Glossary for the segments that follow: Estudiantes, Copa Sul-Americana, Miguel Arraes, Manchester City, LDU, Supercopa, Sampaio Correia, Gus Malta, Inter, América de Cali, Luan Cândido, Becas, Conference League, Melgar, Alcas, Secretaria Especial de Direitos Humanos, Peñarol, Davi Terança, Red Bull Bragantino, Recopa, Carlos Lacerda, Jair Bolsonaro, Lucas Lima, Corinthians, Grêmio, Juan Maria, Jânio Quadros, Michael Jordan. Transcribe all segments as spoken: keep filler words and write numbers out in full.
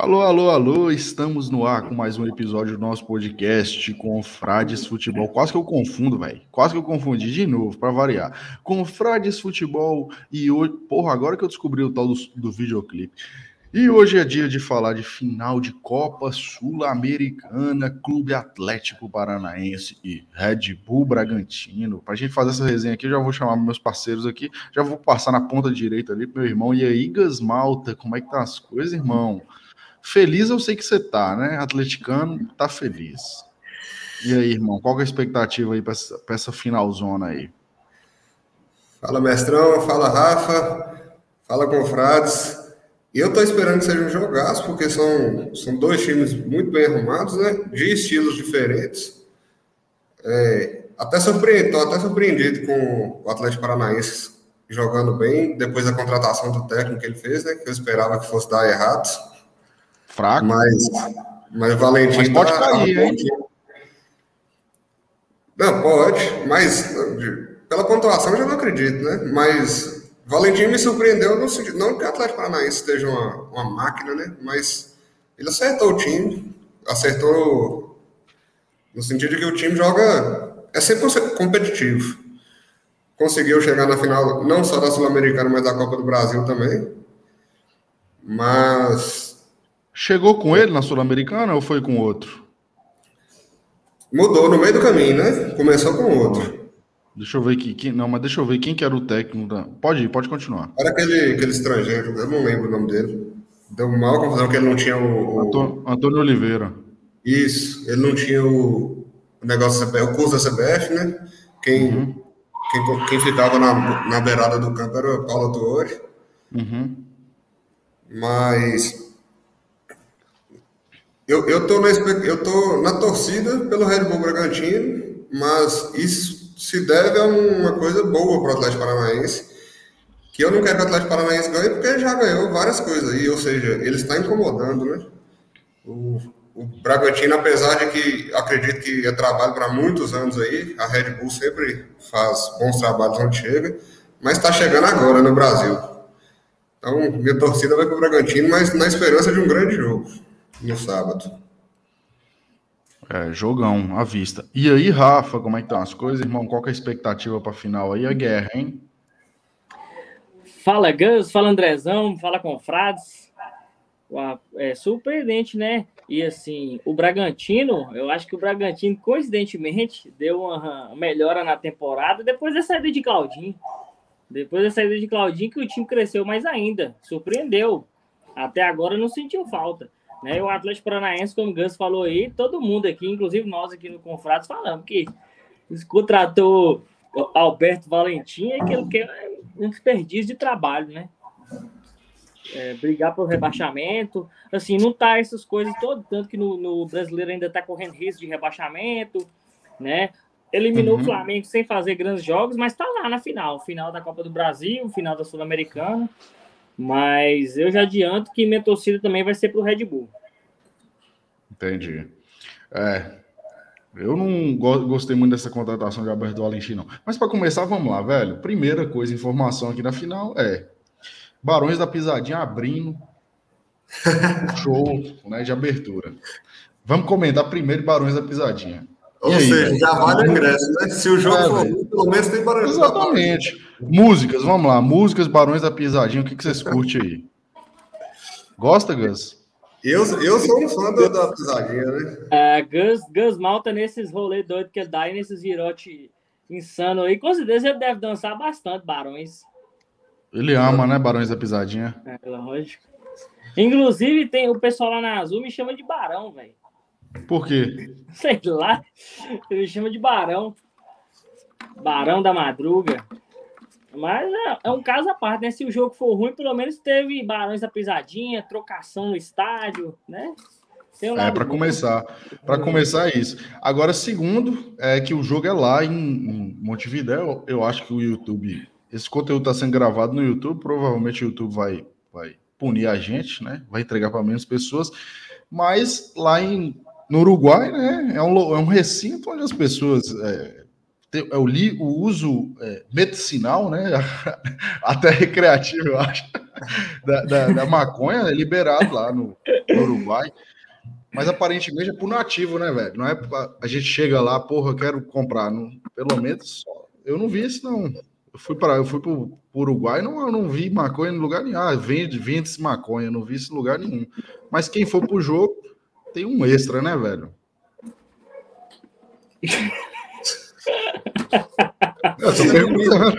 Alô, alô, alô, estamos no ar com mais um episódio do nosso podcast Confrades Futebol. Quase que eu confundo, velho. Quase que eu confundi de novo, pra variar. Confrades Futebol e hoje... Porra, agora que eu descobri o tal do, do videoclipe. E hoje é dia de falar de final de Copa Sul-Americana, Clube Atlético Paranaense e Red Bull Bragantino. Pra gente fazer essa resenha aqui, eu já vou chamar meus parceiros aqui. Já vou passar na ponta direita ali pro meu irmão. E aí, Gas Malta, como é que tá as coisas, irmão? Feliz eu sei que você tá, né? Atleticano, tá feliz. E aí, irmão, qual que é a expectativa aí pra essa, pra essa finalzona aí? Fala, mestrão, fala, Rafa, fala, confrades. Eu tô esperando que seja um jogaço, porque são, são dois times muito bem arrumados, né? De estilos diferentes. É, até surpreendido, tô até surpreendido com o Atlético Paranaense jogando bem, depois da contratação do técnico que ele fez, né? Que eu esperava que fosse dar errado. Fraco. Mas, mas Valentim... Mas pode tá, cair, hein? Não, pode, mas pela pontuação eu já não acredito, né? Mas Valentim me surpreendeu, no sentido, não que o Atlético Paranaense esteja uma, uma máquina, né? Mas ele acertou o time, acertou no sentido de que o time joga... É sempre competitivo. Conseguiu chegar na final, não só da Sul-Americana, mas da Copa do Brasil também. Mas... Chegou com ele na Sul-Americana ou foi com outro? Mudou no meio do caminho, né? Começou com outro. Deixa eu ver aqui. Quem, não, mas deixa eu ver quem que era o técnico. Da... Pode ir, pode continuar. Era aquele, aquele estrangeiro, eu não lembro o nome dele. Deu mal confusão porque ele não tinha o... o... Antônio, Antônio Oliveira. Isso, ele não tinha o, o negócio da C B F, o curso da C B F, né? Quem, uhum. quem, quem ficava na, na beirada do campo era o Paulo Tuori. Uhum. Mas... Eu, eu, tô na, eu tô na torcida pelo Red Bull Bragantino, mas isso se deve a uma coisa boa para o Atlético Paranaense, que eu não quero que o Atlético Paranaense ganhe, porque já ganhou várias coisas aí, ou seja, ele está incomodando, né? O, o Bragantino, apesar de que acredito que é trabalho para muitos anos aí, a Red Bull sempre faz bons trabalhos onde chega, mas está chegando agora no Brasil. Então, minha torcida vai para o Bragantino, mas na esperança de um grande jogo no sábado. É, jogão, à vista. E aí, Rafa, como é que estão as coisas, irmão? Qual que é a expectativa para a final aí? A guerra, hein? Fala, Gus, fala, Andrezão, fala, confrades. É surpreendente, né? E assim, o Bragantino, eu acho que o Bragantino, coincidentemente, deu uma melhora na temporada depois da saída de Claudinho. Depois da saída de Claudinho, que o time cresceu mais ainda. Surpreendeu. Até agora não sentiu falta. Né, o Atlético Paranaense, como o Gans falou aí, todo mundo aqui, inclusive nós aqui no Confrades, falamos que contratou Alberto Valentim e que ele quer um desperdício de trabalho, né? É, brigar pelo rebaixamento, assim, não tá essas coisas todas, tanto que no, no brasileiro ainda tá correndo risco de rebaixamento, né? Eliminou uhum. o Flamengo sem fazer grandes jogos, mas tá lá na final, final da Copa do Brasil, final da Sul-Americana. Mas eu já adianto que minha torcida também vai ser pro Red Bull. Entendi. É, eu não go- gostei muito dessa contratação de Alberto Valentim, não. Mas para começar, vamos lá, velho. Primeira coisa, informação aqui na final é Barões da Pisadinha abrindo show, né, de abertura. Vamos comentar primeiro Barões da Pisadinha. Ou aí, seja, já vale o ingresso, né? Se o jogo é, for ruim, pelo menos tem Barões. Exatamente. Músicas, vamos lá. Músicas, Barões da Pisadinha, o que, que vocês curtem aí? Gosta, Gus? Eu, eu sou um fã do, da Pisadinha, né? Uh, Gus, Gus Malta, nesses rolês doidos que ele dá e nesses virotes insanos aí, com certeza ele deve dançar bastante, Barões. Ele ama, né, Barões da Pisadinha? É, lógico. Inclusive, tem o pessoal lá na Azul me chama de Barão, velho. Por quê? Sei lá. Ele chama de Barão. Barão da Madruga. Mas é, é um caso à parte, né? Se o jogo for ruim, pelo menos teve Barões da Pisadinha, trocação no estádio, né? Tem um é, para começar. Para começar isso. Agora, segundo, é que o jogo é lá em, em Montevidéu. Eu acho que o YouTube... Esse conteúdo está sendo gravado no YouTube. Provavelmente o YouTube vai, vai punir a gente, né? Vai entregar para menos pessoas. Mas lá em... No Uruguai, né, é um, é um recinto onde as pessoas é, eu li o uso é, medicinal, né, até recreativo, eu acho, da, da, da maconha, né, liberado lá no, no Uruguai. Mas aparentemente é pro nativo, né, velho? Não é pra, a gente chega lá, porra, eu quero comprar. Não, pelo menos, eu não vi isso, não. Eu fui para eu fui pro, pro Uruguai e não, eu não vi maconha em lugar nenhum. Ah, vende, vende-se maconha, eu não vi isso em lugar nenhum. Mas quem for pro jogo, tem um extra, né, velho? Eu tô perguntando.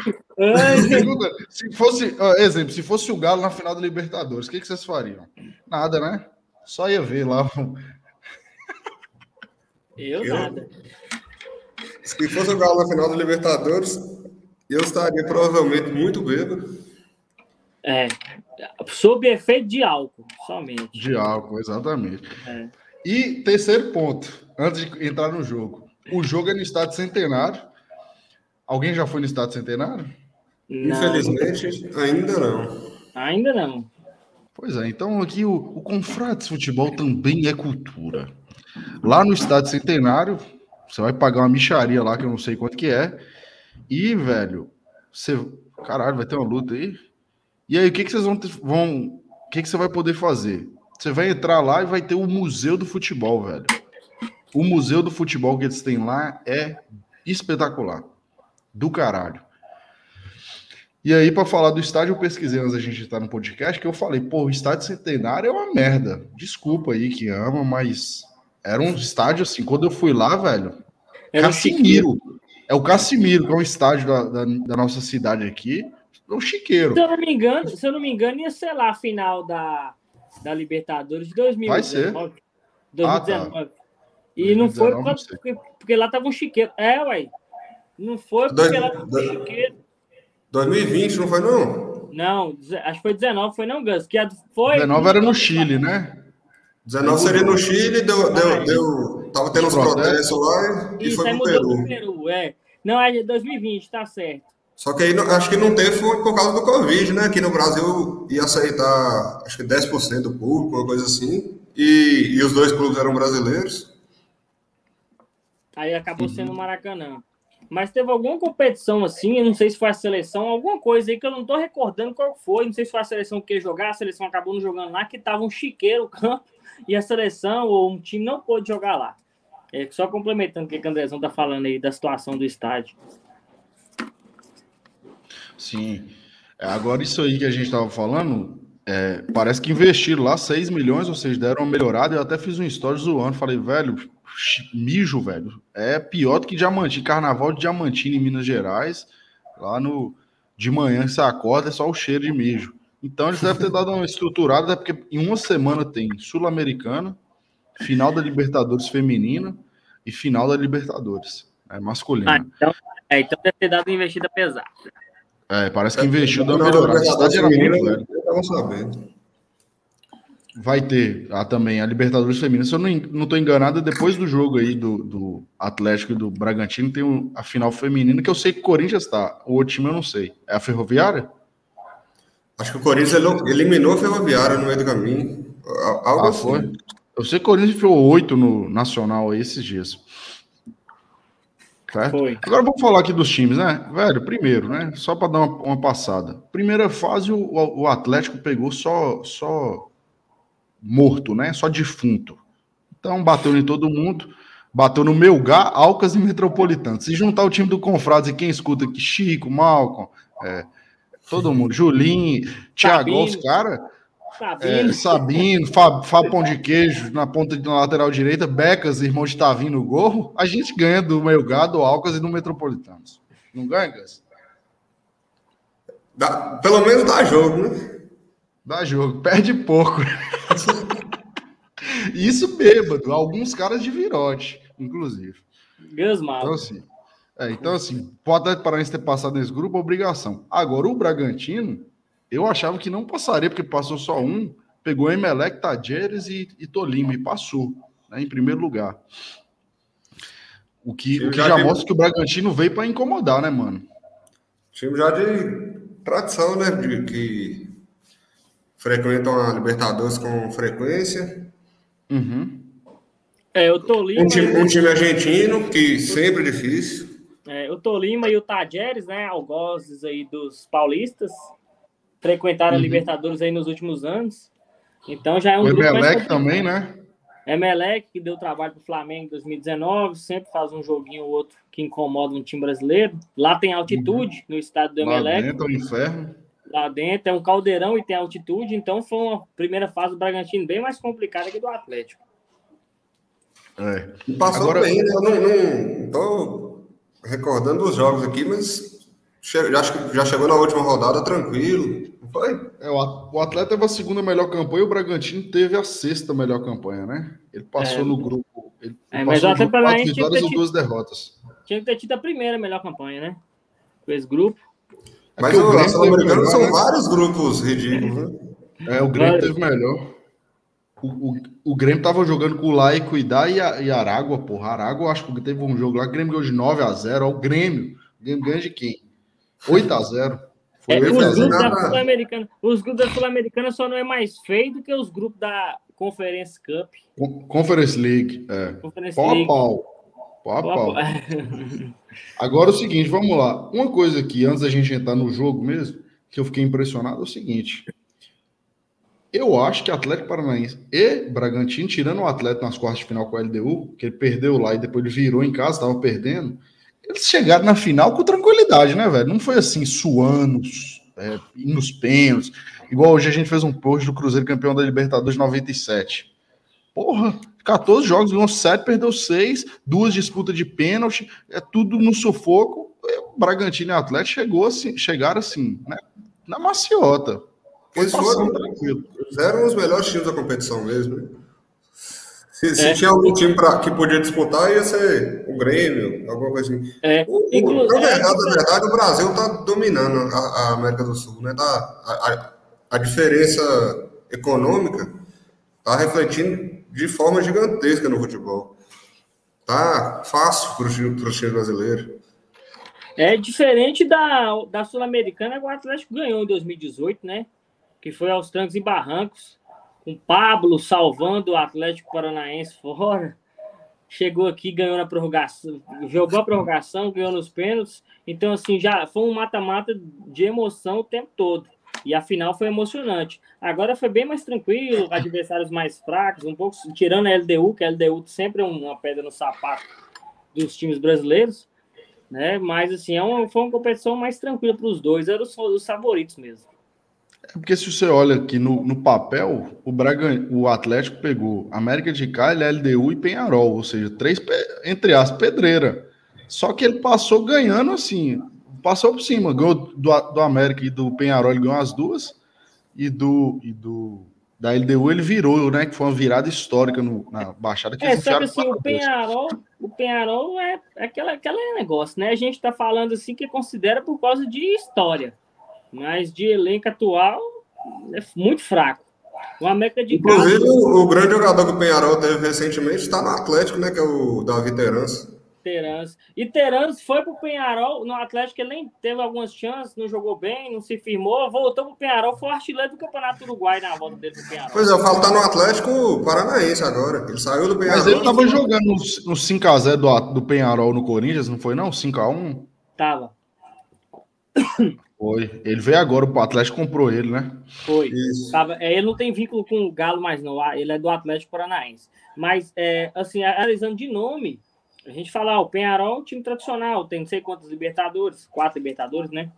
Se fosse, exemplo, se fosse o Galo na final da Libertadores, o que, que vocês fariam? Nada, né? Só ia ver lá. Eu, eu nada. Se fosse o Galo na final da Libertadores, eu estaria provavelmente muito bêbado. É, sob efeito de álcool, somente. De álcool, exatamente. É. E terceiro ponto, antes de entrar no jogo. O jogo é no Estádio Centenário. Alguém já foi no Estádio Centenário? Não. Infelizmente, ainda não. Ainda não. Pois é, então aqui o, o Confrades Futebol também é cultura. Lá no Estádio Centenário, você vai pagar uma micharia lá, que eu não sei quanto que é. E, velho, você... Caralho, vai ter uma luta aí. E aí, o que, que vocês vão... vão... O que, que você vai poder fazer? Você vai entrar lá e vai ter o Museu do Futebol, velho. O Museu do Futebol que eles têm lá é espetacular. Do caralho. E aí, para falar do estádio, eu pesquisei antes da gente estar no podcast, que eu falei, pô, o Estádio Centenário é uma merda. Desculpa aí que ama, mas era um estádio assim, quando eu fui lá, velho, era Cassimiro. Um é o Cassimiro, que é um estádio da, da, da nossa cidade aqui, um chiqueiro. Se eu não me engano, se eu não me engano ia ser lá a final da, da Libertadores de dois mil e dezenove. Vai ser. dois mil e dezenove. Ah, tá. E dois mil e dezenove, não foi por causa, porque, porque lá tava um chiqueiro. É, uai. Não foi porque dois, lá tava dois, um chiqueiro. dois mil e vinte, não foi, não? Não, acho que foi dezenove, foi não, Gus? Que foi... dezenove era no Chile, né? dezenove seria no Chile, deu, deu, deu, tava tendo uns protestos lá e foi pro Peru. Pro Peru, é. Não, é dois mil e vinte, tá certo. Só que aí acho que não teve foi por causa do Covid, né? Aqui no Brasil ia aceitar, acho que dez por cento do público, uma coisa assim. E, e os dois clubes eram brasileiros. Aí acabou sendo o Maracanã. Mas teve alguma competição assim, eu não sei se foi a seleção, alguma coisa aí que eu não tô recordando qual foi, não sei se foi a seleção que ia jogar, a seleção acabou não jogando lá, que tava um chiqueiro o campo, e a seleção ou um time não pôde jogar lá. É, só complementando o que o Andrezão tá falando aí da situação do estádio. Sim. Agora isso aí que a gente tava falando, é, parece que investiram lá seis milhões, ou seja, deram uma melhorada, eu até fiz um story zoando, falei, velho... mijo, velho, é pior do que Diamantino, carnaval de Diamantino em Minas Gerais, lá no de manhã que você acorda é só o cheiro de mijo. Então eles devem ter dado uma estruturada, porque em uma semana tem Sul-Americana, final da Libertadores feminina e final da Libertadores é, masculina. Ah, então, é, então deve ter dado uma investida pesada. É, parece que investiu da melhorada. Vai ter ah, também a Libertadores Feminina. Se eu não, não tô enganado, depois do jogo aí do, do Atlético e do Bragantino, tem um, a final feminina, que eu sei que o Corinthians tá. O outro time eu não sei. É a Ferroviária? Acho que o Corinthians eliminou a Ferroviária no meio do caminho. Algo ah, assim. Foi? Eu sei que o Corinthians enfiou oito no Nacional aí esses dias. Certo? Foi. Agora vamos falar aqui dos times, né? Velho, primeiro, né? Só para dar uma, uma passada. Primeira fase, o, o Atlético pegou só... só... morto, né? Só defunto. Então, bateu em todo mundo. Bateu no Melgar, Alcas e Metropolitano. Se juntar o time do Confrades e quem escuta aqui, Chico, Malcom, é, todo mundo, Julinho, Thiago, os caras, é, Sabino, Fab, Fab Pão de Queijo na ponta de, na lateral direita, Becas, irmão de Tavinho no gol, a gente ganha do Melgar, do Alcas e do Metropolitano. Não ganha, Gus? Dá, pelo menos dá jogo, né? Dá jogo, perde pouco. Isso bêbado, alguns caras de virote, inclusive. Gusmado. Então, assim, é, então, assim, pode até parar de ter passado nesse grupo, obrigação. Agora, o Bragantino, eu achava que não passaria, porque passou só um, pegou o Emelec, Tajeres e, e Tolima, e passou, né, em primeiro lugar. O que, o que já, já mostra que o Bragantino veio para incomodar, né, mano? Time já de tradição, né, de que... frequentam a Libertadores com frequência. Uhum. É, eu tô lindo. Um time, um time argentino, que sempre é difícil. É, o Tolima e o Tajeres, né, algozes aí dos paulistas, frequentaram uhum. a Libertadores aí nos últimos anos. Então já é um o grupo Emelec também, né? Emelec, que deu trabalho pro Flamengo em dois mil e dezenove, sempre faz um joguinho ou outro que incomoda um time brasileiro. Lá tem altitude, uhum. no estádio do Emelec. Lá dentro é um inferno. Lá dentro é um caldeirão e tem altitude, então foi uma primeira fase do Bragantino bem mais complicada que do Atlético. É. E passou agora... bem, né? Eu não, não tô recordando os jogos aqui, mas já, já chegou na última rodada tranquilo, não foi? É, o Atlético teve a segunda melhor campanha e o Bragantino teve a sexta melhor campanha, né? Ele passou é, no grupo, ele é, passou mas no grupo quatro vitórias e duas derrotas. Tinha que ter tido a primeira melhor campanha, né? Com esse grupo. É, mas o Sul-Americano são né? vários grupos ridículos, né? É, o Grêmio teve melhor. O, o, o Grêmio tava jogando com o Lá e Cuidar e, a, e Aragua, porra. Aragua, acho que teve um jogo lá. O Grêmio ganhou de nove a zero. Ó, o Grêmio. O Grêmio ganha de quem? oito a zero. Foi é, oito a zero. Os grupos da Sul-Americana. Os grupos da Sul-Americana só não é mais feio do que os grupos da Conference Cup. Con Conference League. É. Conference pau League. A pau. Pau a pau. Pau. Agora é o seguinte, vamos lá. Uma coisa aqui, antes da gente entrar no jogo mesmo, que eu fiquei impressionado, é o seguinte. Eu acho que Atlético Paranaense e Bragantino, tirando o Atlético nas quartas de final com a L D U, que ele perdeu lá e depois ele virou em casa, estava perdendo, eles chegaram na final com tranquilidade, né, velho? Não foi assim, suando, é, nos pênaltis. Igual hoje a gente fez um post do Cruzeiro campeão da Libertadores de noventa e sete. Porra, quatorze jogos, ganhou sete, perdeu seis, duas disputas de pênalti, é tudo no sufoco. O Bragantino e o Atlético chegou assim, chegaram assim, né, na maciota. Eles foram, eram os melhores times da competição mesmo, né? Se, se é. tinha algum time pra, que podia disputar, ia ser o Grêmio, alguma coisa assim. É. O, o, na verdade, é. verdade, o Brasil tá dominando a, a América do Sul, né? Tá, a, a diferença econômica tá refletindo de forma gigantesca no futebol. Tá fácil para o time brasileiro. É diferente da, da Sul-Americana, que o Atlético ganhou em dois mil e dezoito, né? Que foi aos trancos e barrancos, com Pablo salvando o Atlético Paranaense fora, chegou aqui, ganhou na prorrogação, jogou a prorrogação, ganhou nos pênaltis, então assim, já foi um mata-mata de emoção o tempo todo, e a final foi emocionante. Agora foi bem mais tranquilo, adversários mais fracos, um pouco, tirando a L D U, que a L D U sempre é uma pedra no sapato dos times brasileiros, né? Mas assim, é uma, foi uma competição mais tranquila para os dois, eram os, os favoritos mesmo. É porque se você olha aqui no, no papel, o, Braga, o Atlético pegou América de Cali, L D U e Peñarol, ou seja, três, entre as pedreira. Só que ele passou ganhando assim, passou por cima, ganhou do, do América e do Peñarol, ele ganhou as duas, e do, e do da L D U ele virou, né, que foi uma virada histórica no, na Baixada. Que é, só que assim, o Peñarol, o Peñarol é aquela, aquela negócio, né, a gente tá falando assim que considera por causa de história. Mas de elenco atual é muito fraco. O América de Cali. Inclusive, o, o grande jogador que o Peñarol teve recentemente está no Atlético, né? Que é o Davi Terança. Terança. E Terança foi pro Peñarol. No Atlético ele nem teve algumas chances, não jogou bem, não se firmou. Voltou pro Peñarol, foi o artilheiro do Campeonato Uruguai na volta dele do Peñarol. Pois é, eu falo, tá no Atlético Paranaense agora. Ele saiu do Peñarol. Mas ele tava jogando no, no cinco a zero do, do Peñarol no Corinthians, não foi não? cinco a um? Tava. Foi. Ele veio agora, o Atlético comprou ele, né? Foi. É, ele não tem vínculo com o Galo mais não, ele é do Atlético Paranaense. Mas, é, assim, analisando de nome, a gente fala, ah, o Peñarol é um time tradicional, tem não sei quantos Libertadores, quatro Libertadores, né?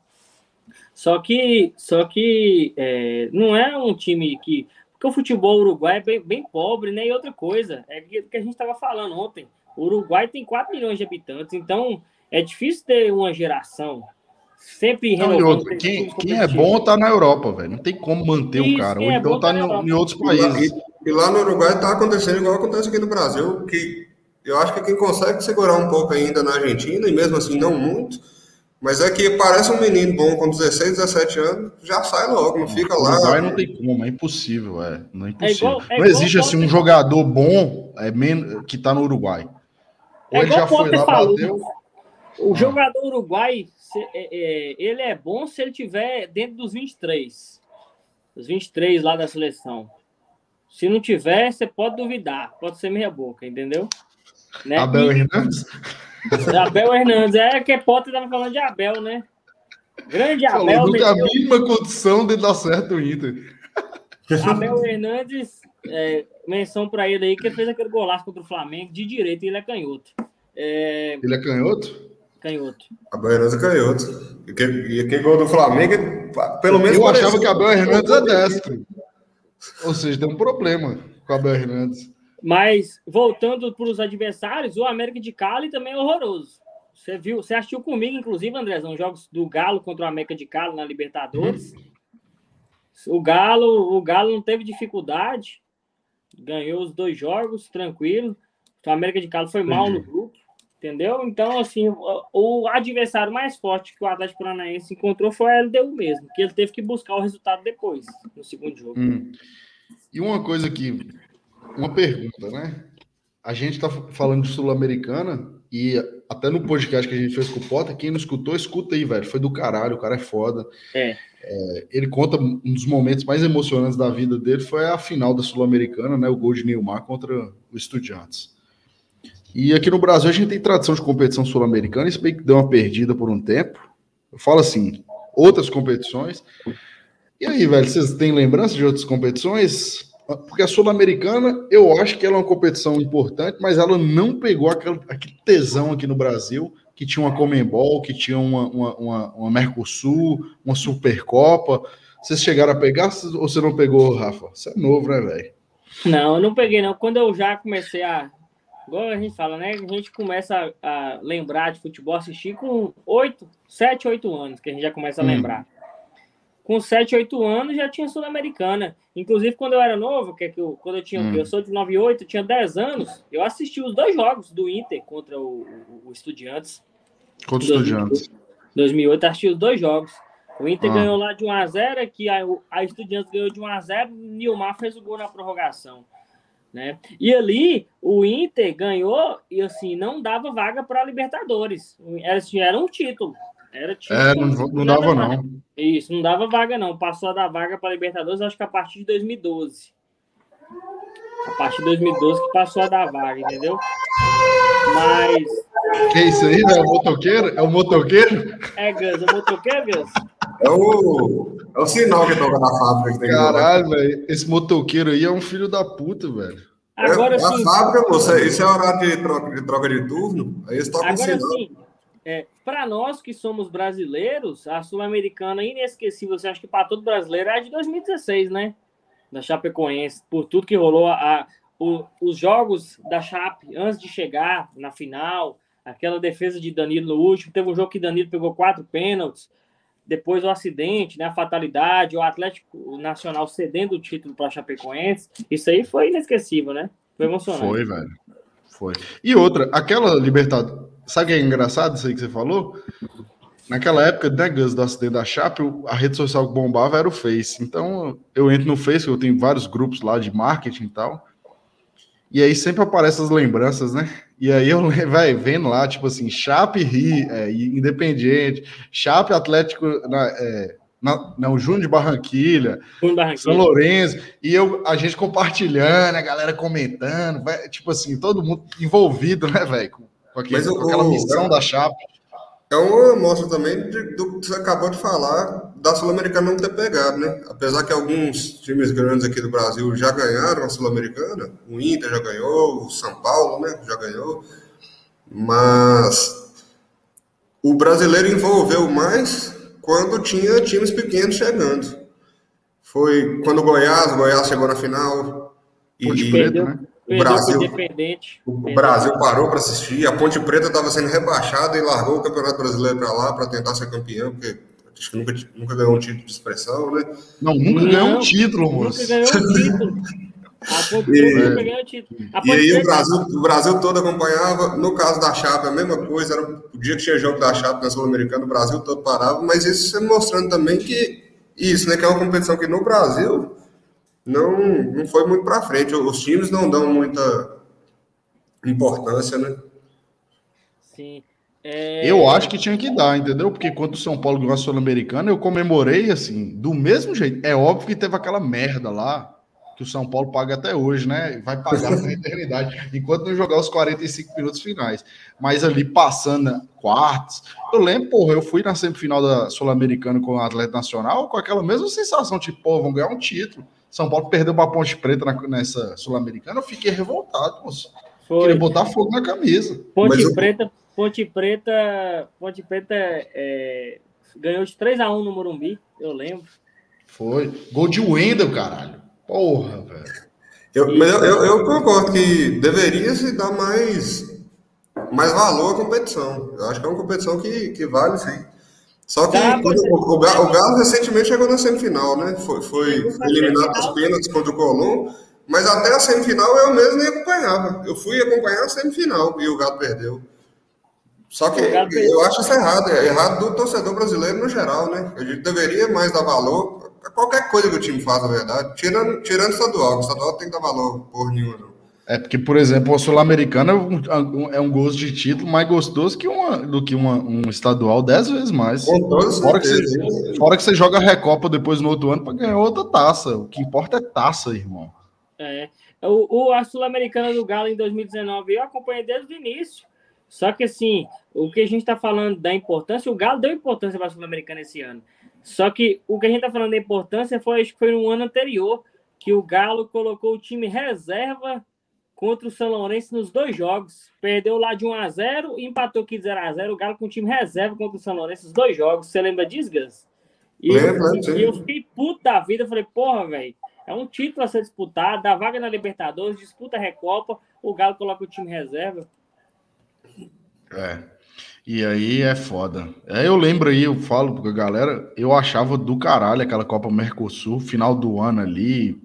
Só que, só que é, não é um time que... Porque o futebol uruguaio é bem, bem pobre, né? E outra coisa, é o que a gente estava falando ontem, o Uruguai tem quatro milhões de habitantes, então é difícil ter uma geração... Sempre não, outro. Quem, quem é bom tá na Europa, velho. Não tem como manter o um cara. Ou é então tá em, em outros países. E lá no Uruguai tá acontecendo igual acontece aqui no Brasil, que eu acho que quem consegue segurar um pouco ainda na Argentina, e mesmo assim não muito, mas é que parece um menino bom com dezesseis, dezessete anos, já sai logo, não fica lá. Uruguai não tem como, é impossível, é. Não, é impossível. É igual, é não existe assim um jogador bom é menos, que tá no Uruguai. Ou é ele já foi lá, falou. Bateu... O jogador uruguai, ele é bom se ele tiver dentro dos vinte e três. Os vinte e três lá da seleção. Se não tiver, você pode duvidar. Pode ser meia boca, entendeu? Né? Abel Hernández? Abel Hernández, é que Potter estava falando de Abel, né? Grande Abel. Falou, nunca meteu... a mesma condição de dar certo o Inter. Abel Hernández, é, menção para ele aí, que ele fez aquele golaço contra o Flamengo de direito e ele é canhoto. É... Ele é canhoto? Canhoto. Abel Hernández é canhoto. E aquele que gol do Flamengo, pelo menos. Eu achava que Abel Hernández é destro. Ou seja, tem um problema com Abel Hernández. Mas, voltando para os adversários, o América de Cali também é horroroso. Você viu, você assistiu comigo, inclusive, Andrezão, jogos do Galo contra o América de Cali na Libertadores. Hum. O Galo, o Galo não teve dificuldade, ganhou os dois jogos, tranquilo. O América de Cali foi mal no grupo, entendeu? Então, assim, o, o adversário mais forte que o Atlético Paranaense encontrou foi a L D U mesmo, que ele teve que buscar o resultado depois, no segundo jogo. Hum. E uma coisa aqui, uma pergunta, né? A gente tá falando de Sul-Americana e até no podcast que a gente fez com o Potter, quem não escutou, escuta aí, velho. Foi do caralho, o cara é foda. É. É, ele conta um dos momentos mais emocionantes da vida dele, foi a final da Sul-Americana, né? O gol de Neymar contra o Estudiantes. E aqui no Brasil a gente tem tradição de competição sul-americana, isso meio que deu uma perdida por um tempo. Eu falo assim, outras competições. E aí, velho, vocês têm lembrança de outras competições? Porque a Sul-Americana, eu acho que ela é uma competição importante, mas ela não pegou aquele, aquele tesão aqui no Brasil, que tinha uma Conmebol, que tinha uma, uma, uma, uma Mercosul, uma Supercopa. Vocês chegaram a pegar ou você não pegou, Rafa? Você é novo, né, velho? Não, eu não peguei, não. Quando eu já comecei a... Igual a gente fala, né? A gente começa a, a lembrar de futebol, assistir com oito, sete, oito anos, que a gente já começa a hum. lembrar. Com sete, oito anos, já tinha Sul-Americana. Inclusive, quando eu era novo, que, é que eu, quando eu tinha, hum. eu sou de noventa e oito, eu tinha dez anos, eu assisti os dois jogos do Inter contra o, o, o Estudiantes. Contra o Estudiantes. Em dois mil e oito, assisti os dois jogos. O Inter ah. ganhou lá de um a zero, que a, a Estudiantes ganhou de um a zero, o Nilmar fez o gol na prorrogação. Né? E ali, o Inter ganhou e, assim, não dava vaga para a Libertadores. Era, assim, era um título. Era tipo, é, não, não dava, dava não. Isso, não dava vaga, não. Passou a dar vaga para a Libertadores, acho que a partir de dois mil e doze. A partir de dois mil e doze que passou a dar vaga, entendeu? Mas... Que isso aí, né? É o motoqueiro? É o motoqueiro? É, Gans, é o motoqueiro, Gans? É o... é o sinal que toca na fábrica. Caralho, velho, esse motoqueiro aí é um filho da puta, velho. Agora é, sim... A fábrica, você, isso é horário de troca de, troca de turno, aí eles tocam o sinal. Sim. É, para nós que somos brasileiros, a Sul-Americana inesquecível, você acha que para todo brasileiro é a de dois mil e dezesseis, né? Da Chapecoense, por tudo que rolou, a, a, o, os jogos da Chape antes de chegar na final, aquela defesa de Danilo no último, teve um jogo que Danilo pegou quatro pênaltis, depois o acidente, né, a fatalidade, o Atlético Nacional cedendo o título para a Chapecoense, isso aí foi inesquecível, né? Foi emocionante. Foi, velho. Foi. E outra, aquela Libertadores. Sabe o que é engraçado isso aí que você falou? Naquela época, né, Gus, do acidente da Chape, a rede social que bombava era o Face. Então, eu entro no Face, eu tenho vários grupos lá de marketing e tal. E aí sempre aparecem as lembranças, né? E aí eu vai vendo lá, tipo assim, Chape Rio, é, Independiente, Chape Atlético... Na, é, Na, não, Júnior de Barranquilha, Barranquilha, São Lourenço, e eu, a gente compartilhando, a galera comentando, vai, tipo assim, todo mundo envolvido, né, velho, com, com, com aquela missão da Chape. É uma amostra também de, do que você acabou de falar, da Sul-Americana não ter pegado, né? Apesar que alguns times grandes aqui do Brasil já ganharam a Sul-Americana, o Inter já ganhou, o São Paulo, né, já ganhou, mas o brasileiro envolveu mais quando tinha times pequenos chegando. Foi quando o Goiás, o Goiás chegou na final. E Ponte Preta, né? O Brasil, o Brasil parou para assistir. A Ponte Preta estava sendo rebaixada e largou o Campeonato Brasileiro para lá para tentar ser campeão, porque acho que nunca, nunca ganhou um título de expressão, né? Não, nunca ganhou um título, moço. Nunca ganhou um título. A Ponte Preta é. nunca ganhou um título. A e aí o Brasil, o Brasil todo acompanhava. No caso da Chape, a mesma coisa. Era o dia que tinha jogo da Chape na Sul-Americana, o Brasil todo parava. Mas isso mostrando também que isso, né, que é uma competição que no Brasil não, não foi muito para frente. Os times não dão muita importância, né? Sim. É... Eu acho que tinha que dar, entendeu? Porque quando o São Paulo ganhou a Sul-Americana, eu comemorei assim, do mesmo jeito. É óbvio que teve aquela merda lá. que o São Paulo paga até hoje, né? Vai pagar na eternidade, enquanto não jogar os quarenta e cinco minutos finais. Mas ali passando quartos, eu lembro, porra, eu fui na semifinal da Sul-Americana com o Atlético Nacional com aquela mesma sensação, tipo, pô, vão ganhar um título. São Paulo perdeu para a Ponte Preta na, nessa Sul-Americana, eu fiquei revoltado, moço. Foi. Queria botar fogo na camisa. Ponte eu... Preta, Ponte Preta, Ponte Preta é, ganhou de três a um no Morumbi, eu lembro. Foi. Gol de Wendel, caralho. Porra, velho. Eu, mas eu, eu, eu concordo que deveria se dar mais, mais valor à competição. Eu acho que é uma competição que, que vale, sim. Só que tá, quando, o, o, Galo, o Galo recentemente chegou na semifinal, né? Foi, foi eliminado dos pênaltis contra o Colón, mas até a semifinal eu mesmo nem acompanhava. Eu fui acompanhar a semifinal e o Galo perdeu. Só que eu perdeu. acho isso errado. É errado do torcedor brasileiro no geral, né? A gente deveria mais dar valor a qualquer coisa que o time faz, na verdade. Tirando, tirando o estadual, o estadual tem que dar valor por nenhum, não. É porque, por exemplo, a Sul-Americana é um gosto de título mais gostoso que uma, do que uma, um estadual dez vezes mais. Fora que, você, fora que você joga a Recopa depois no outro ano para ganhar outra taça. O que importa é taça, irmão. É. O, o, a Sul-Americana do Galo em dois mil e dezenove eu acompanhei desde o início. Só que, assim, o que a gente está falando da importância, o Galo deu importância para a Sul-Americana esse ano. Só que o que a gente está falando da importância foi, acho que foi no ano anterior, que o Galo colocou o time reserva contra o São Lourenço nos dois jogos. Perdeu lá de um a zero e empatou aqui de zero a zero. O Galo com o time reserva contra o São Lourenço nos dois jogos. Você lembra disso, Gans? E é, eu, eu fiquei puto da vida. Falei, porra, velho, é um título a ser disputado. Dá vaga na Libertadores, disputa a Recopa. O Galo coloca o time reserva. É. E aí é foda. É, eu lembro aí, eu falo porque a galera, eu achava do caralho aquela Copa Mercosul, final do ano ali.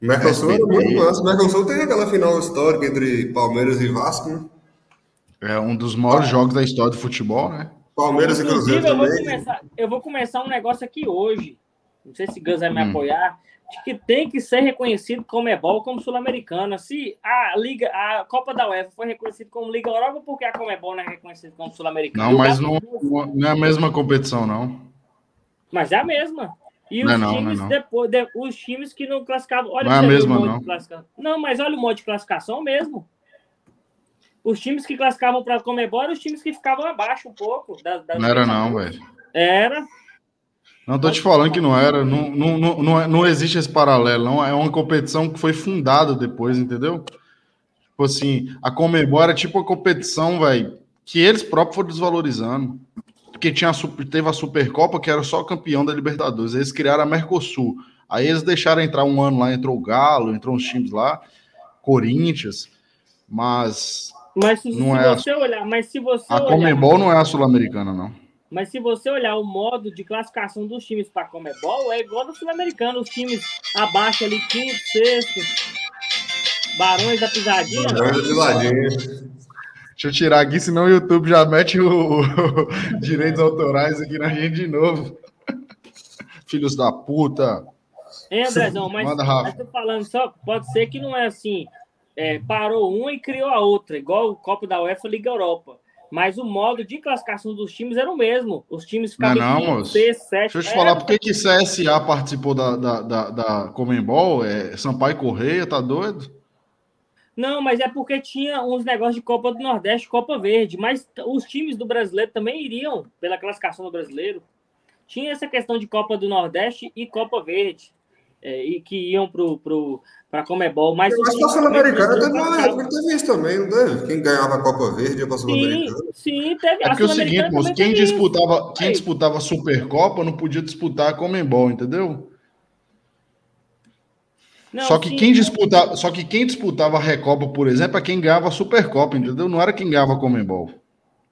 Mercosul era muito massa. Mercosul tem aquela final histórica entre Palmeiras e Vasco, né? É um dos maiores jogos da história do futebol, né? Palmeiras Inclusive, e Cruzeiro eu também. Vou começar, eu vou começar um negócio aqui hoje. Não sei se o Gans vai me hum. apoiar. De que tem que ser reconhecido Conmebol como Sul-Americana. Se a, Liga, a Copa da UEFA foi reconhecida como Liga Europa, por que a Conmebol não é reconhecida como Sul-Americana? Não, mas não, não é a mesma competição, não. Mas é a mesma. E os, não, não, times não, não. Depois, de, os times que não classificavam... Olha não é a mesma, não. Não, mas olha o modo de classificação mesmo. Os times que classificavam para a Conmebol eram os times que ficavam abaixo um pouco. Da, da não era não, velho. Era... Não, tô te falando que não era, não, não, não, não, não existe esse paralelo, não, é uma competição que foi fundada depois, entendeu? Tipo assim, a Conmebol era tipo uma competição, velho, que eles próprios foram desvalorizando, porque tinha a, teve a Supercopa, que era só campeão da Libertadores, eles criaram a Mercosul, aí eles deixaram entrar um ano lá, entrou o Galo, entrou uns times lá, Corinthians, mas... Mas se, não se é você a, olhar, mas se você A Conmebol olhar... não é a Sul-Americana, não. Mas se você olhar o modo de classificação dos times para a Conmebol, é igual ao Sul-Americano. Os times abaixo ali, quinto, sexto, Barões da Pisadinha. Barões da Pisadinha. Deixa eu tirar aqui, senão o YouTube já mete o, o direitos autorais aqui na gente de novo. Filhos da puta. É, Andrezão, mas estou falando só, pode ser que não é assim, é, parou uma e criou a outra, igual o Copa da UEFA Liga Europa. Mas o modo de classificação dos times era o mesmo. Os times ficavam em C sete. Deixa eu te falar, por que o C S A participou da, da, da, da Conmebol? É Sampaio Correia, tá doido? Não, mas é porque tinha uns negócios de Copa do Nordeste, Copa Verde. Mas os times do brasileiro também iriam pela classificação do brasileiro. Tinha essa questão de Copa do Nordeste e Copa Verde. É, e que iam pro... pro para a Conmebol, mas... Mas a Sul-Americana teve uma época teve isso também, não teve? Quem ganhava a Copa Verde ia para a Sul-Americana. Sim, teve. É porque é o seguinte, moço, quem, disputava, quem disputava a Supercopa não podia disputar a Conmebol, entendeu? Não, só, que sim, quem disputava, só que quem disputava a Recopa, por exemplo, é quem ganhava a Supercopa, entendeu? Não era quem ganhava a Conmebol.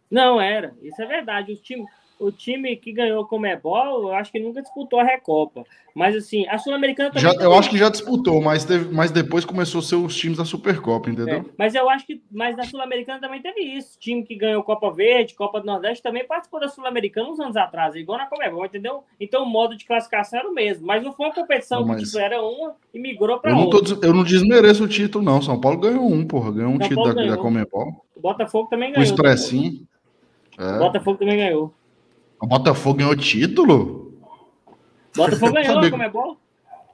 Não era, isso é verdade, o time... O time que ganhou a Conmebol, eu acho que nunca disputou a Recopa. Mas, assim, a Sul-Americana também... Já, eu também... acho que já disputou, mas, teve, mas depois começou a ser os times da Supercopa, entendeu? É, mas eu acho que... Mas na Sul-Americana também teve isso. O time que ganhou Copa Verde, Copa do Nordeste, também participou da Sul-Americana uns anos atrás, igual na Conmebol, entendeu? Então, o modo de classificação era o mesmo. Mas não foi uma competição não, mas... que tipo, era uma e migrou para outra. Não tô, eu não desmereço o título, não. São Paulo ganhou um, porra. Ganhou um São título da, da Conmebol. O Botafogo também ganhou. O Expressinho. É. O Botafogo também ganhou. O Botafogo ganhou título? Botafogo ganhou, como é bom?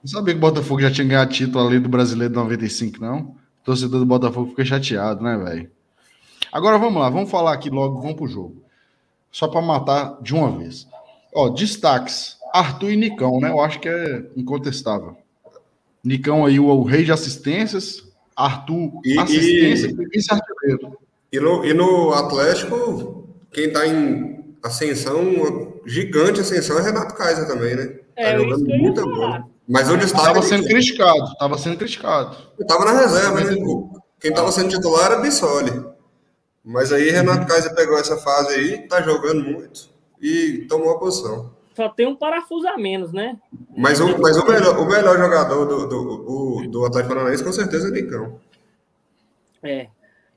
Não sabia que o Botafogo já tinha ganhado título além do Brasileiro de noventa e cinco, não? O torcedor do Botafogo fica chateado, né, velho? Agora vamos lá, vamos falar aqui logo, vamos pro jogo. Só para matar de uma vez. Ó, destaques. Arthur e Nicão, né? Eu acho que é incontestável. Nicão aí, o, o rei de assistências. Arthur, e, assistência e, e vice-artilheiro. E no, e no Atlético, quem tá em ascensão, gigante ascensão, é Renato Kaiser também, né? É, tá jogando muita bola. Mas eu destaque... Tava sendo criticado, tava sendo criticado. Eu tava na reserva, né? Quem tava sendo titular era Bissoli. Mas aí Renato Kaiser pegou essa fase aí, tá jogando muito e tomou a posição. Só tem um parafuso a menos, né? Mas o, mas o, melhor, o melhor jogador do, do, do, do Atlético Paranaense com certeza é Nicão. É.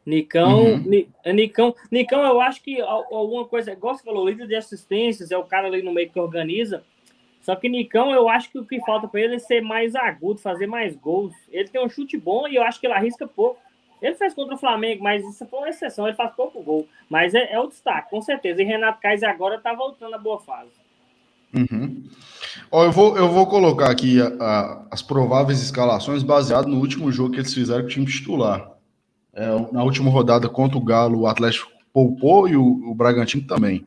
Nicão, uhum. Ni, Nicão, Nicão, eu acho que alguma coisa, gosto falou, líder de assistências, é o cara ali no meio que organiza. Só que Nicão, eu acho que o que falta para ele é ser mais agudo, fazer mais gols. Ele tem um chute bom e eu acho que ele arrisca pouco. Ele fez contra o Flamengo, mas isso foi uma exceção, ele faz pouco gol. Mas é, é o destaque, com certeza. E Renato Kaiser agora tá voltando à boa fase. Uhum. Ó, eu, vou, eu vou colocar aqui a, a, as prováveis escalações baseado no último jogo que eles fizeram com o time titular. É, na última rodada contra o Galo, o Atlético poupou e o, o Bragantino também.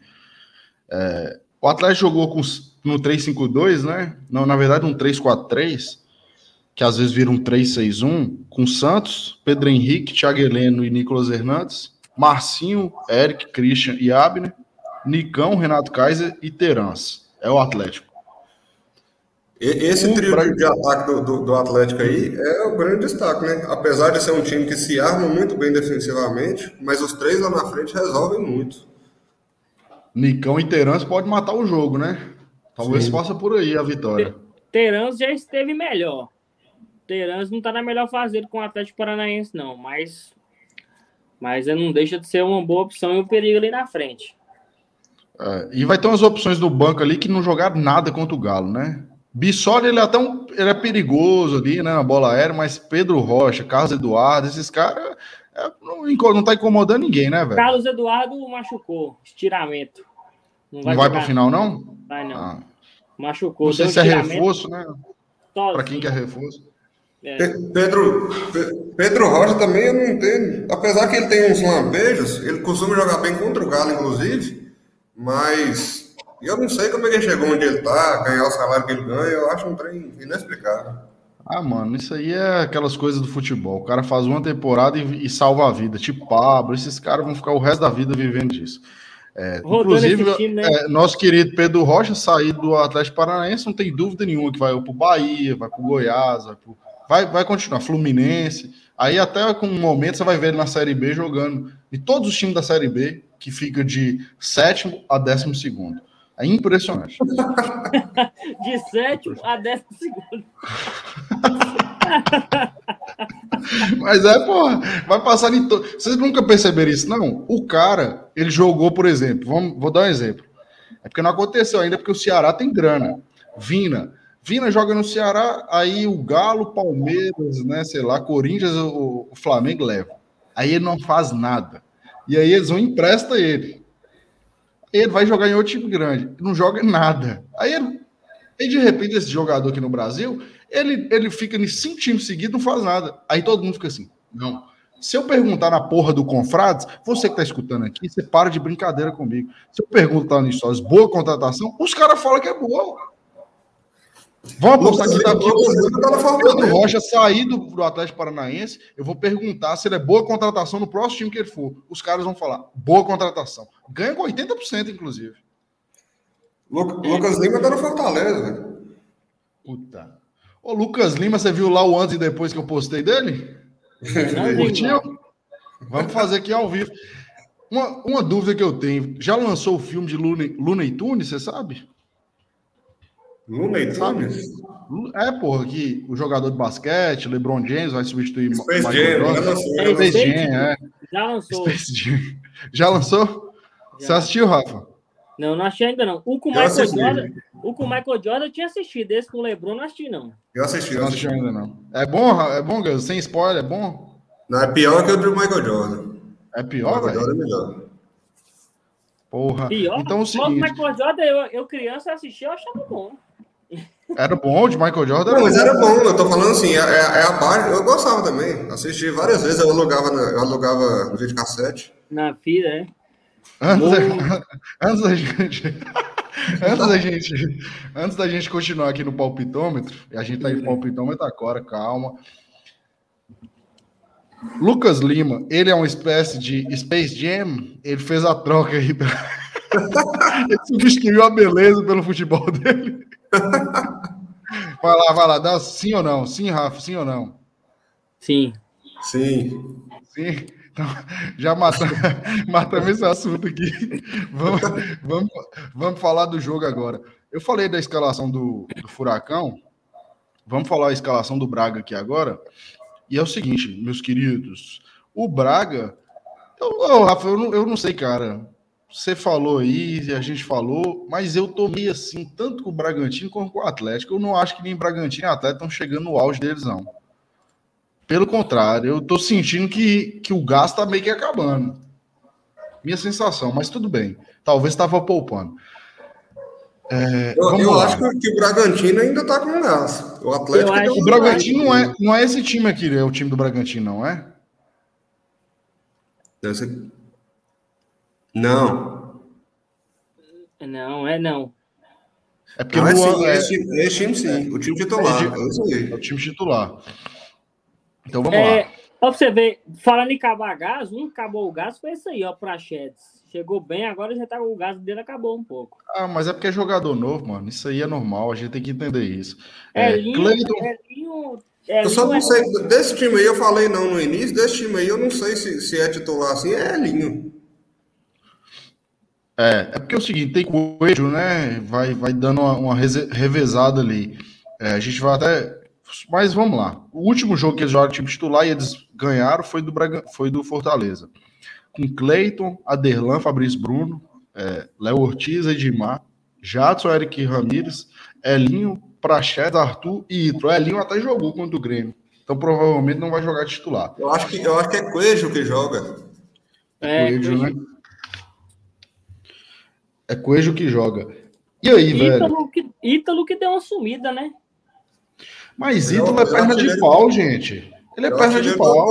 É, o Atlético jogou com, no três cinco dois, né? Não, na verdade, um três quatro três. Que às vezes vira um três seis um, com Santos, Pedro Henrique, Thiago Heleno e Nicolas Hernandes, Marcinho, Eric, Christian e Abner, Nicão, Renato Kaiser e Terança. É o Atlético. Esse trio pra... de ataque do, do, do Atlético aí é o grande destaque, né? Apesar de ser um time que se arma muito bem defensivamente, mas os três lá na frente resolvem muito. Nicão e Terança pode matar o jogo, né? Talvez Sim. faça por aí a vitória. Terança já esteve melhor. Terança não tá na melhor fase com o Atlético Paranaense, não, mas mas não deixa de ser uma boa opção e um perigo ali na frente. É, e vai ter umas opções do banco ali que não jogaram nada contra o Galo, né? Bissoli, ele é, até um, ele é perigoso ali, né, na bola aérea, mas Pedro Rocha, Carlos Eduardo, esses caras é, não, não tá incomodando ninguém, né, velho? Carlos Eduardo machucou, estiramento. Não vai, não vai pra final, não? Vai, não. Ah. Machucou. Não sei se é reforço, né? Sozinho. Pra quem que é reforço. É. Pedro, Pedro Rocha também eu não entendo. Apesar que ele tem uns lambejos, ele costuma jogar bem contra o Galo, inclusive, mas eu não sei como é que ele chegou onde ele tá, ganhar o salário que ele ganha, eu acho um trem inexplicável. Ah, mano, isso aí é aquelas coisas do futebol. O cara faz uma temporada e, e salva a vida. Tipo Pablo, esses caras vão ficar o resto da vida vivendo disso. É, inclusive, time, né? é, nosso querido Pedro Rocha sair do Atlético Paranaense, não tem dúvida nenhuma que vai pro Bahia, vai pro Goiás, vai pro... Vai, vai continuar, Fluminense, aí até com um momento você vai ver ele na Série B jogando, e todos os times da Série B, que fica de sétimo a décimo segundo. É impressionante. De sétimo a décimo segundo. Mas é, porra, vai passar em todo... Vocês nunca perceberam isso, não? O cara, ele jogou, por exemplo, vamos, vou dar um exemplo, é porque não aconteceu ainda, porque o Ceará tem grana, Vina, Vina joga no Ceará, aí o Galo, Palmeiras, né, sei lá, Corinthians, o, o Flamengo leva. Aí ele não faz nada. E aí eles vão empresta ele. Ele vai jogar em outro time grande, não joga nada. Aí ele, e de repente esse jogador aqui no Brasil, ele, ele fica em cinco times seguidos, não faz nada. Aí todo mundo fica assim, não. Se eu perguntar na porra do Confrades, você que tá escutando aqui, você para de brincadeira comigo. Se eu perguntar no Stories, boa contratação, os caras falam que é boa. Vamos apostar que tá aqui. O Pedro Rocha sair do, do Atlético Paranaense, eu vou perguntar se ele é boa contratação no próximo time que ele for. Os caras vão falar, boa contratação. Ganha com oitenta por cento, inclusive. Lu, Lucas Lima tá no Fortaleza. Puta. Ô, Lucas Lima, você viu lá o antes e depois que eu postei dele? Curtiu? Vamos fazer aqui ao vivo. Uma, uma dúvida que eu tenho. Já lançou o filme de Looney Tunes, você sabe? Luna e Tunes? É, porra, que o jogador de basquete, LeBron James, vai substituir... Space Jam, já lançou. Space Jam, é. Já lançou. Já lançou? Já. Você assistiu, Rafa? Não, não achei ainda não. O com o Michael Jordan eu tinha assistido, esse com o LeBron não assisti não. Eu assisti, eu não assisti ainda não. É bom, é bom, Gus? Sem spoiler, é bom? Não, é pior que o do Michael Jordan. É pior, velho? O Michael Jordan é melhor. Porra. Pior? Então, o seguinte... O Michael Jordan, eu, eu criança, assisti, eu achava bom. Era bom de Michael Jordan? Não, mas era bom, eu tô falando assim, é, é a parte, eu gostava também, assisti várias vezes, eu alugava, na, eu alugava no videocassete. Na fila, é? Antes, da, antes da gente... Antes da, gente, antes da gente continuar aqui no palpitômetro, e a gente tá em palpitômetro agora, calma. Lucas Lima, ele é uma espécie de Space Jam, ele fez a troca aí. Pra... ele substituiu a beleza pelo futebol dele. Vai lá, vai lá, dá sim ou não? Sim, Rafa, sim ou não? Sim. Sim. Sim. Então, já matamos, matamos esse assunto aqui. Vamos, vamos, vamos falar do jogo agora. Eu falei da escalação do, do Furacão. Vamos falar a escalação do Braga aqui agora. E é o seguinte, meus queridos. O Braga... Eu, oh, Rafa, eu não, eu não sei, cara. Você falou aí, a gente falou, mas eu tomei assim, tanto com o Bragantino como com o Atlético. Eu não acho que nem Bragantino e Atlético estão chegando no auge deles, não. Pelo contrário, eu tô sentindo que, que o gás tá meio que acabando. Minha sensação, mas tudo bem. Talvez estava poupando. É, eu eu acho que o Bragantino ainda tá com gás. O Atlético acho, o Bragantino não é, não é esse time aqui, é o time do Bragantino, não é? Deve Não. Não, é não. É porque não, é sim, é... Esse, esse time sim, o time titular. É, é, é o time titular. Então vamos é, lá. Ó, pra você ver, falando em acabar gás, um que acabou o gás foi esse aí, ó, Prachetes. Chegou bem, agora já tá com o gás dele, acabou um pouco. Ah, mas é porque é jogador novo, mano. Isso aí é normal, a gente tem que entender isso. É, é, lindo, Cleiton... é, lindo, é lindo, Eu só não é... sei, desse time aí eu falei não no início, desse time aí eu não sei se, se é titular assim, é Linho. É, é porque é o seguinte, tem coelho, né? Vai, vai dando uma, uma revezada ali. É, a gente vai até... Mas vamos lá. O último jogo que eles jogaram time titular e eles ganharam foi do, Braga... foi do Fortaleza. Com Cleiton, Aderlan, Fabrício Bruno, é, Léo Ortiz, Edmar, Jadson, Eric Ramírez, Elinho, Prachedes, Arthur e Ítalo. Elinho até jogou contra o Grêmio. Então provavelmente não vai jogar titular. Eu acho que, eu acho que é Coelho que joga. É, Coelho, né? É Coelho que joga. E aí, Ítalo, velho? Que, Ítalo que deu uma sumida, né? Mas Ítalo eu, eu é perna de pau, gente. Ele é perna de pau.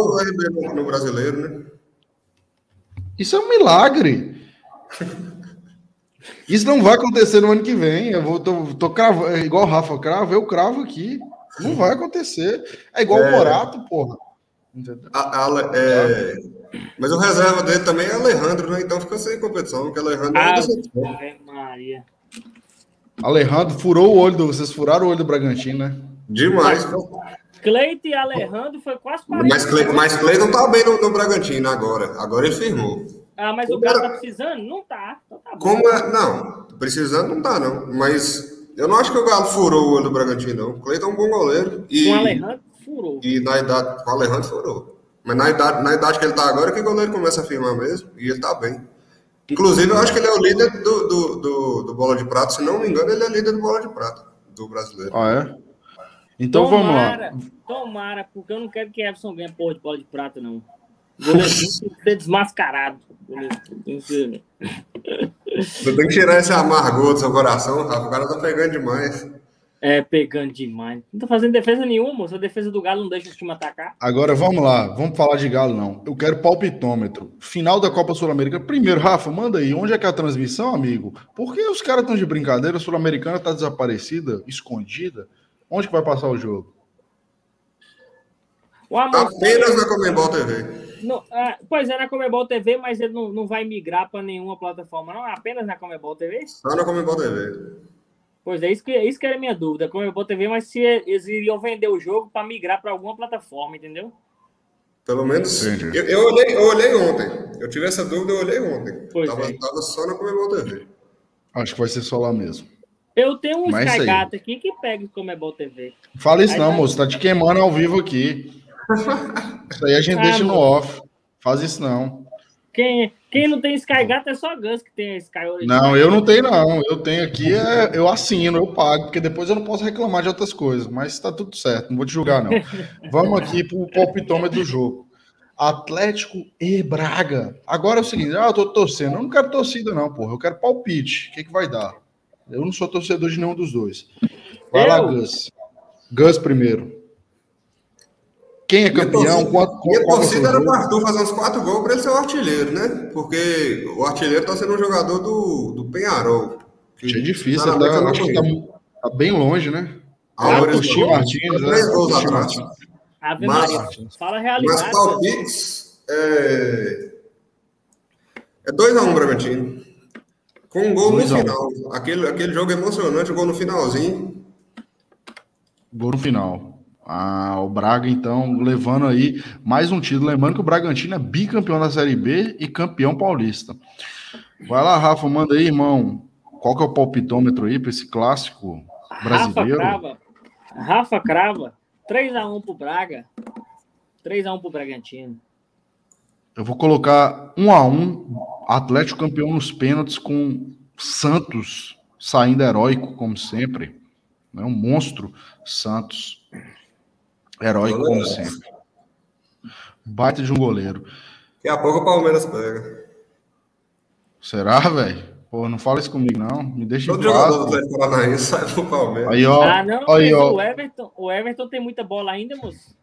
No brasileiro, né? Isso é um milagre. Isso não vai acontecer no ano que vem. Eu vou, tô, tô cravo, é igual o Rafa cravo, eu cravo aqui. Não vai acontecer. É igual é... o Morato, porra. A, a, é... Mas o reserva dele também é Alejandro, né? Então fica sem competição, porque Alejandro ah, é, é Maria. Alejandro furou o olho do... Vocês furaram o olho do Bragantino, né? Demais. Cleiton e Alejandro foi quase parecido. Mas Cleiton, mas Cleiton tá bem no, no Bragantino agora. Agora ele firmou. Ah, mas o cara tá precisando? Não tá. Então tá bom. Como é? Não, precisando não tá, não. Mas eu não acho que o Galo furou o olho do Bragantino, não. Cleiton é um bom goleiro. E, com Alejandro furou. E na idade. Com Alejandro furou. Mas na idade, na idade que ele tá agora, que o goleiro começa a firmar mesmo. E ele tá bem. Inclusive, eu acho que ele é o líder do, do, do, do Bola de Prata. Se não me engano, ele é líder do Bola de Prata, do brasileiro. Ah, é? Então tomara, vamos lá. Tomara, porque eu não quero que Everson ganhe porra de bola de prata, não. Goleiro tem que ser desmascarado. Você tem que tirar esse amargor do seu coração, Rafa. O cara tá pegando demais. É, pegando demais. Não tá fazendo defesa nenhuma, só defesa do Galo não deixa o time atacar. Agora vamos lá, vamos falar de Galo, não. Eu quero palpitômetro. Final da Copa Sul-Americana. Primeiro, Rafa, manda aí. Onde é que é a transmissão, amigo? Porque os caras estão de brincadeira, a Sul-Americana tá desaparecida, escondida. Onde que vai passar o jogo? O Apenas na Conmebol T V. Não, ah, pois é, na Conmebol T V, mas ele não, não vai migrar para nenhuma plataforma, não? Apenas na Conmebol T V? Só na Conmebol T V. Pois é, isso que, isso que era a minha dúvida. Conmebol T V, mas se eles iriam vender o jogo para migrar para alguma plataforma, entendeu? Pelo menos eu, eu, olhei, eu olhei ontem. Eu tive essa dúvida, eu olhei ontem. Pois tava, é. Tava só na Conmebol T V. Acho que vai ser só lá mesmo. Eu tenho um Sky Gato aqui que pega o Comebol T V. Fala isso aí, não, vai... moço. Tá te queimando ao vivo aqui. Isso aí a gente ah, deixa mano. no off. Faz isso não. Quem, quem não tem Sky Gato é só a Gus que tem a Sky original. Não, eu não tenho não. Eu tenho aqui, é, eu assino, eu pago, porque depois eu não posso reclamar de outras coisas. Mas tá tudo certo, não vou te julgar não. Vamos aqui pro palpitômetro do jogo. Atlético e Braga. Agora é o seguinte, ah, eu tô torcendo. Eu não quero torcida não, porra. Eu quero palpite. O que que vai dar? Eu não sou torcedor de nenhum dos dois. Vai lá, Gus. Gus primeiro. Quem é campeão? E a torcida, torcida era o Arthur fazer uns quatro gols para ele ser o artilheiro, né? Porque o artilheiro está sendo um jogador do, do Peñarol. Que achei difícil, tá, tá, acho que tá, tá bem longe, né? Agostinho Martins, né? Três gols atrás. Ave Maria, fala a realidade. Mas palpites é... é dois a um Bragantino. Com um gol dois no final. Um. Aquele, aquele jogo emocionante, o gol no finalzinho. Gol no final. Ah, o Braga, então, levando aí mais um título. Lembrando que o Bragantino é bicampeão da Série B e campeão paulista. Vai lá, Rafa, manda aí, irmão. Qual que é o palpitômetro aí para esse clássico brasileiro? Rafa crava. Rafa crava. três a um pro Braga. três a um pro Bragantino. Eu vou colocar um a um, Atlético campeão nos pênaltis com Santos saindo heróico, como sempre. É um monstro, Santos. Heróico, como sempre. Baita de um goleiro. Daqui a pouco o Palmeiras pega. Será, velho? Pô, não fala isso comigo, não. Me deixa em paz. Sai do Palmeiras. Aí, ó. Ah, não, aí, ó. O Everton, o Everton tem muita bola ainda, moço.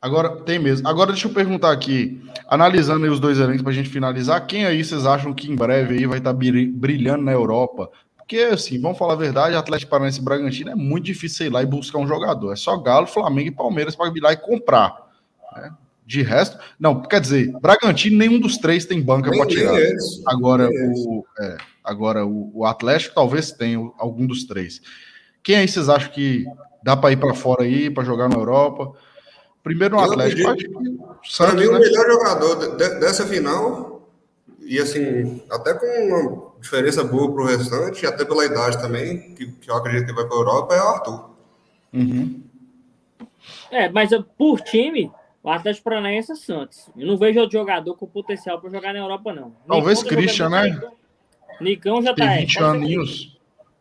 Agora, tem mesmo. Agora, deixa eu perguntar aqui, analisando aí os dois elencos pra gente finalizar, quem aí vocês acham que em breve aí vai estar brilhando na Europa? Porque, assim, vamos falar a verdade, Atlético Paranaense e Bragantino é muito difícil ir lá e buscar um jogador. É só Galo, Flamengo e Palmeiras para ir lá e comprar. Né? De resto, não, quer dizer, Bragantino, nenhum dos três tem banca para tirar. Agora, o, é, agora o, o Atlético talvez tenha algum dos três. Quem aí vocês acham que dá para ir para fora aí, para jogar na Europa? Primeiro no Atlético. Para mim, né? O melhor jogador de, dessa final, e assim, até com uma diferença boa para o restante, e até pela idade também, que, que eu acredito que vai para a Europa, é o Arthur. Uhum. É, mas por time, o Atlético Paranaense é Santos. Eu não vejo outro jogador com potencial para jogar na Europa, não. Talvez Christian, né? Nicão já está aí. vinte aninhos.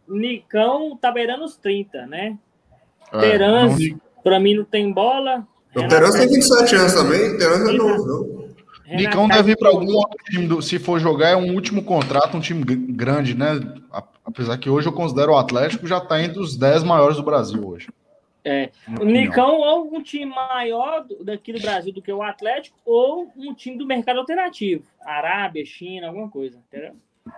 Nicão está beirando os trinta, né? É, Terança, não... para mim, não tem bola. O Terança tem vinte e sete anos também, o Terança é novo. Nicão deve ir para algum outro time, do, se for jogar, é um último contrato, um time grande, né? Apesar que hoje eu considero o Atlético já está entre os dez maiores do Brasil hoje. É, o Nicão ou um time maior daqui do Brasil do que o Atlético, ou um time do mercado alternativo, Arábia, China, alguma coisa, entendeu?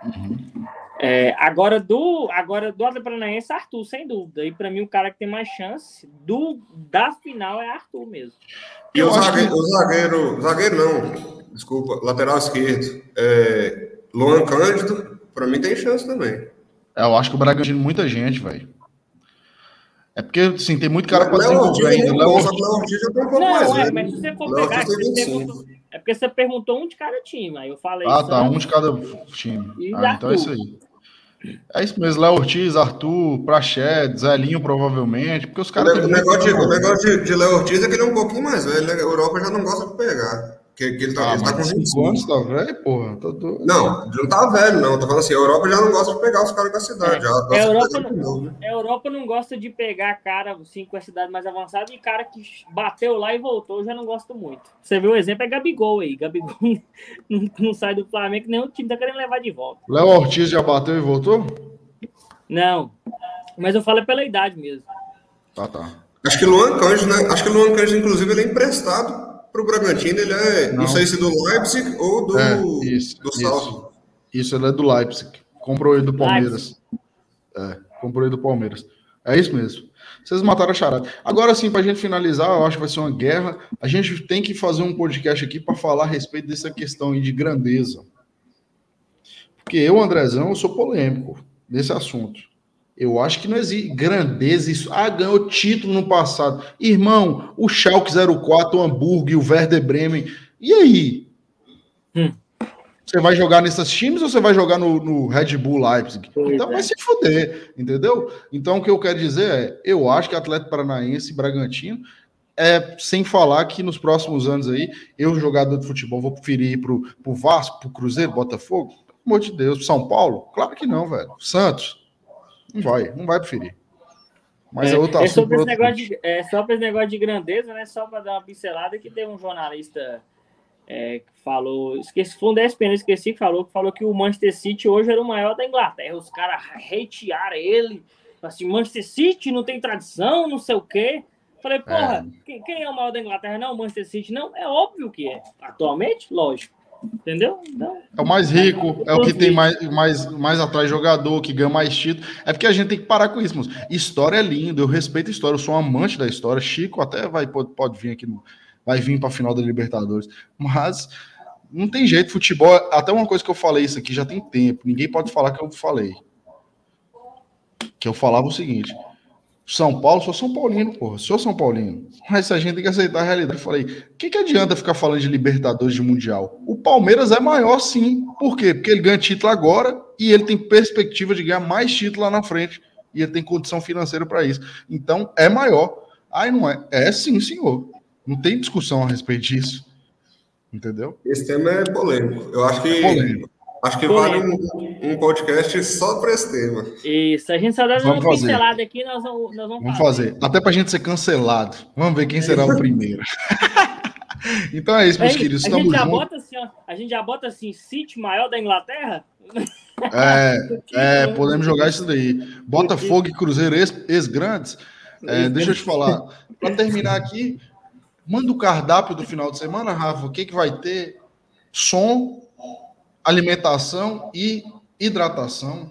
Uhum. É, agora, do, agora do Atlético Paranaense, Arthur, sem dúvida. E para mim, o cara que tem mais chance do, da final é Arthur mesmo. E eu o, zagueiro, que... o zagueiro, zagueiro não, desculpa, lateral esquerdo, é, Luan Cândido, para mim tem chance também. Eu acho que o Bragantino, muita gente, velho. É porque, assim, tem muito cara para desenvolver ainda. Não, é, mas se você for pegar... É porque você perguntou um de cada time, aí eu falei... Ah, tá, um de cada time. Ah, então é isso aí. É isso mesmo, Léo Ortiz, Arthur, Praxedes, Zelinho, provavelmente, porque os caras... O negócio, o negócio de, de Léo Ortiz é que ele é um pouquinho mais velho, né? A Europa já não gosta de pegar, que, que ele tá, ah, ele tá com vinte anos, tá velho, porra? Tá do... Não, não tá velho, não, tô falando assim, a Europa já não gosta de pegar os caras da cidade, é, já gosta a Europa de não, novo, né? A Europa não gosta de pegar cara, assim, com a cidade mais avançada, e cara que bateu lá e voltou, já não gosto muito. Você viu o exemplo, é Gabigol aí, Gabigol não, não sai do Flamengo, nenhum time tá querendo levar de volta. Léo Ortiz já bateu e voltou? Não, mas eu falo é pela idade mesmo. Tá, tá. Acho que Luan Cândido, né? Acho que Luan Cândido, inclusive, ele é emprestado pro Bragantino, ele é, não. não sei se do Leipzig ou do, é, isso, do Salto. Isso. isso, ele é do Leipzig. Comprou ele do Palmeiras. É, comprou ele do Palmeiras. É isso mesmo. Vocês mataram a charada. Agora sim, pra gente finalizar, eu acho que vai ser uma guerra. A gente tem que fazer um podcast aqui para falar a respeito dessa questão aí de grandeza. Porque eu, Andrezão, eu sou polêmico nesse assunto. Eu acho que não existe grandeza isso. Ah, ganhou título no passado. Irmão, o Schalke zero quatro, o Hamburgo e o Werder Bremen. E aí? Hum. Você vai jogar nesses times ou você vai jogar no, no Red Bull Leipzig? Foi, então né? Vai se fuder, entendeu? Então o que eu quero dizer é, eu acho que Atlético Paranaense e Bragantino, é, sem falar que nos próximos anos aí, eu, jogador de futebol, vou preferir ir pro, pro Vasco, pro Cruzeiro, Botafogo? Pelo amor de Deus. São Paulo? Claro que não, velho. Santos? Não vai, não vai preferir. Mas é, é outra é só para esse, de, é esse negócio de grandeza, né? Só para dar uma pincelada, que teve um jornalista é, que falou, esqueci, foi um da E S P N, esqueci, que falou, que falou que o Manchester City hoje era o maior da Inglaterra. Os caras hatearam ele assim, Manchester City não tem tradição, não sei o quê. Falei, porra, é. Quem, quem é o maior da Inglaterra? Não, Manchester City não. É óbvio que é. Atualmente, lógico. Entendeu? Então, é o mais rico, é o que tem mais, mais, mais atrás jogador, que ganha mais título. É porque a gente tem que parar com isso, mano. História é linda, eu respeito a história, eu sou um amante da história. Chico até vai, pode, pode vir aqui, no, vai vir para a final da Libertadores. Mas não tem jeito, futebol... Até uma coisa que eu falei isso aqui já tem tempo, ninguém pode falar que eu falei. Que eu falava o seguinte... São Paulo, sou São Paulino, porra, sou São Paulino, mas a gente tem que aceitar a realidade. Eu falei, o que, que adianta ficar falando de Libertadores, de Mundial? O Palmeiras é maior sim, por quê? Porque ele ganha título agora e ele tem perspectiva de ganhar mais título lá na frente e ele tem condição financeira para isso, então é maior. Aí não é, é sim senhor, não tem discussão a respeito disso, entendeu? Esse tema é polêmico, eu acho que... É polêmico. Acho que vale um, um podcast só para esse tema. Isso, a gente só dá uma pincelada aqui, nós vamos, nós vamos, vamos fazer. Até para a gente ser cancelado. Vamos ver quem será o primeiro. Então é isso, meus queridos. A gente já bota assim, ó, a gente já bota assim, City maior da Inglaterra? É, é, podemos jogar isso daí. Botafogo e Cruzeiro, ex-grandes. É, deixa eu te falar. Para terminar aqui, manda o cardápio do final de semana, Rafa. O que, que vai ter? Som... Alimentação e hidratação.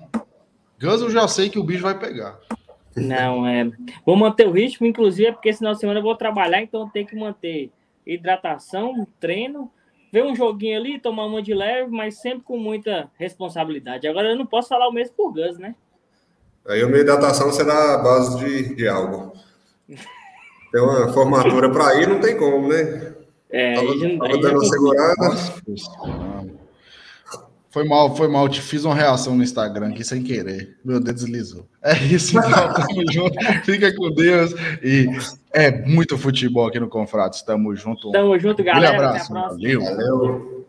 Gus, eu já sei que o bicho vai pegar. Não, é... Vou manter o ritmo, inclusive, porque esse final de semana eu vou trabalhar, então eu tenho que manter hidratação, treino, ver um joguinho ali, tomar uma de leve, mas sempre com muita responsabilidade. Agora eu não posso falar o mesmo por Gus, né? Aí a minha hidratação será a base de, de algo. Tem uma formatura para ir, não tem como, né? É, tava, aí, tava aí, dando uma segurada... Foi mal, foi mal. Te fiz uma reação no Instagram aqui sem querer. Meu Deus, deslizou. É isso, então. Tamo junto. Fica com Deus. E é muito futebol aqui no Confrades. Tamo junto. Tamo junto, galera. Um abraço. Até a próxima. Valeu. Valeu.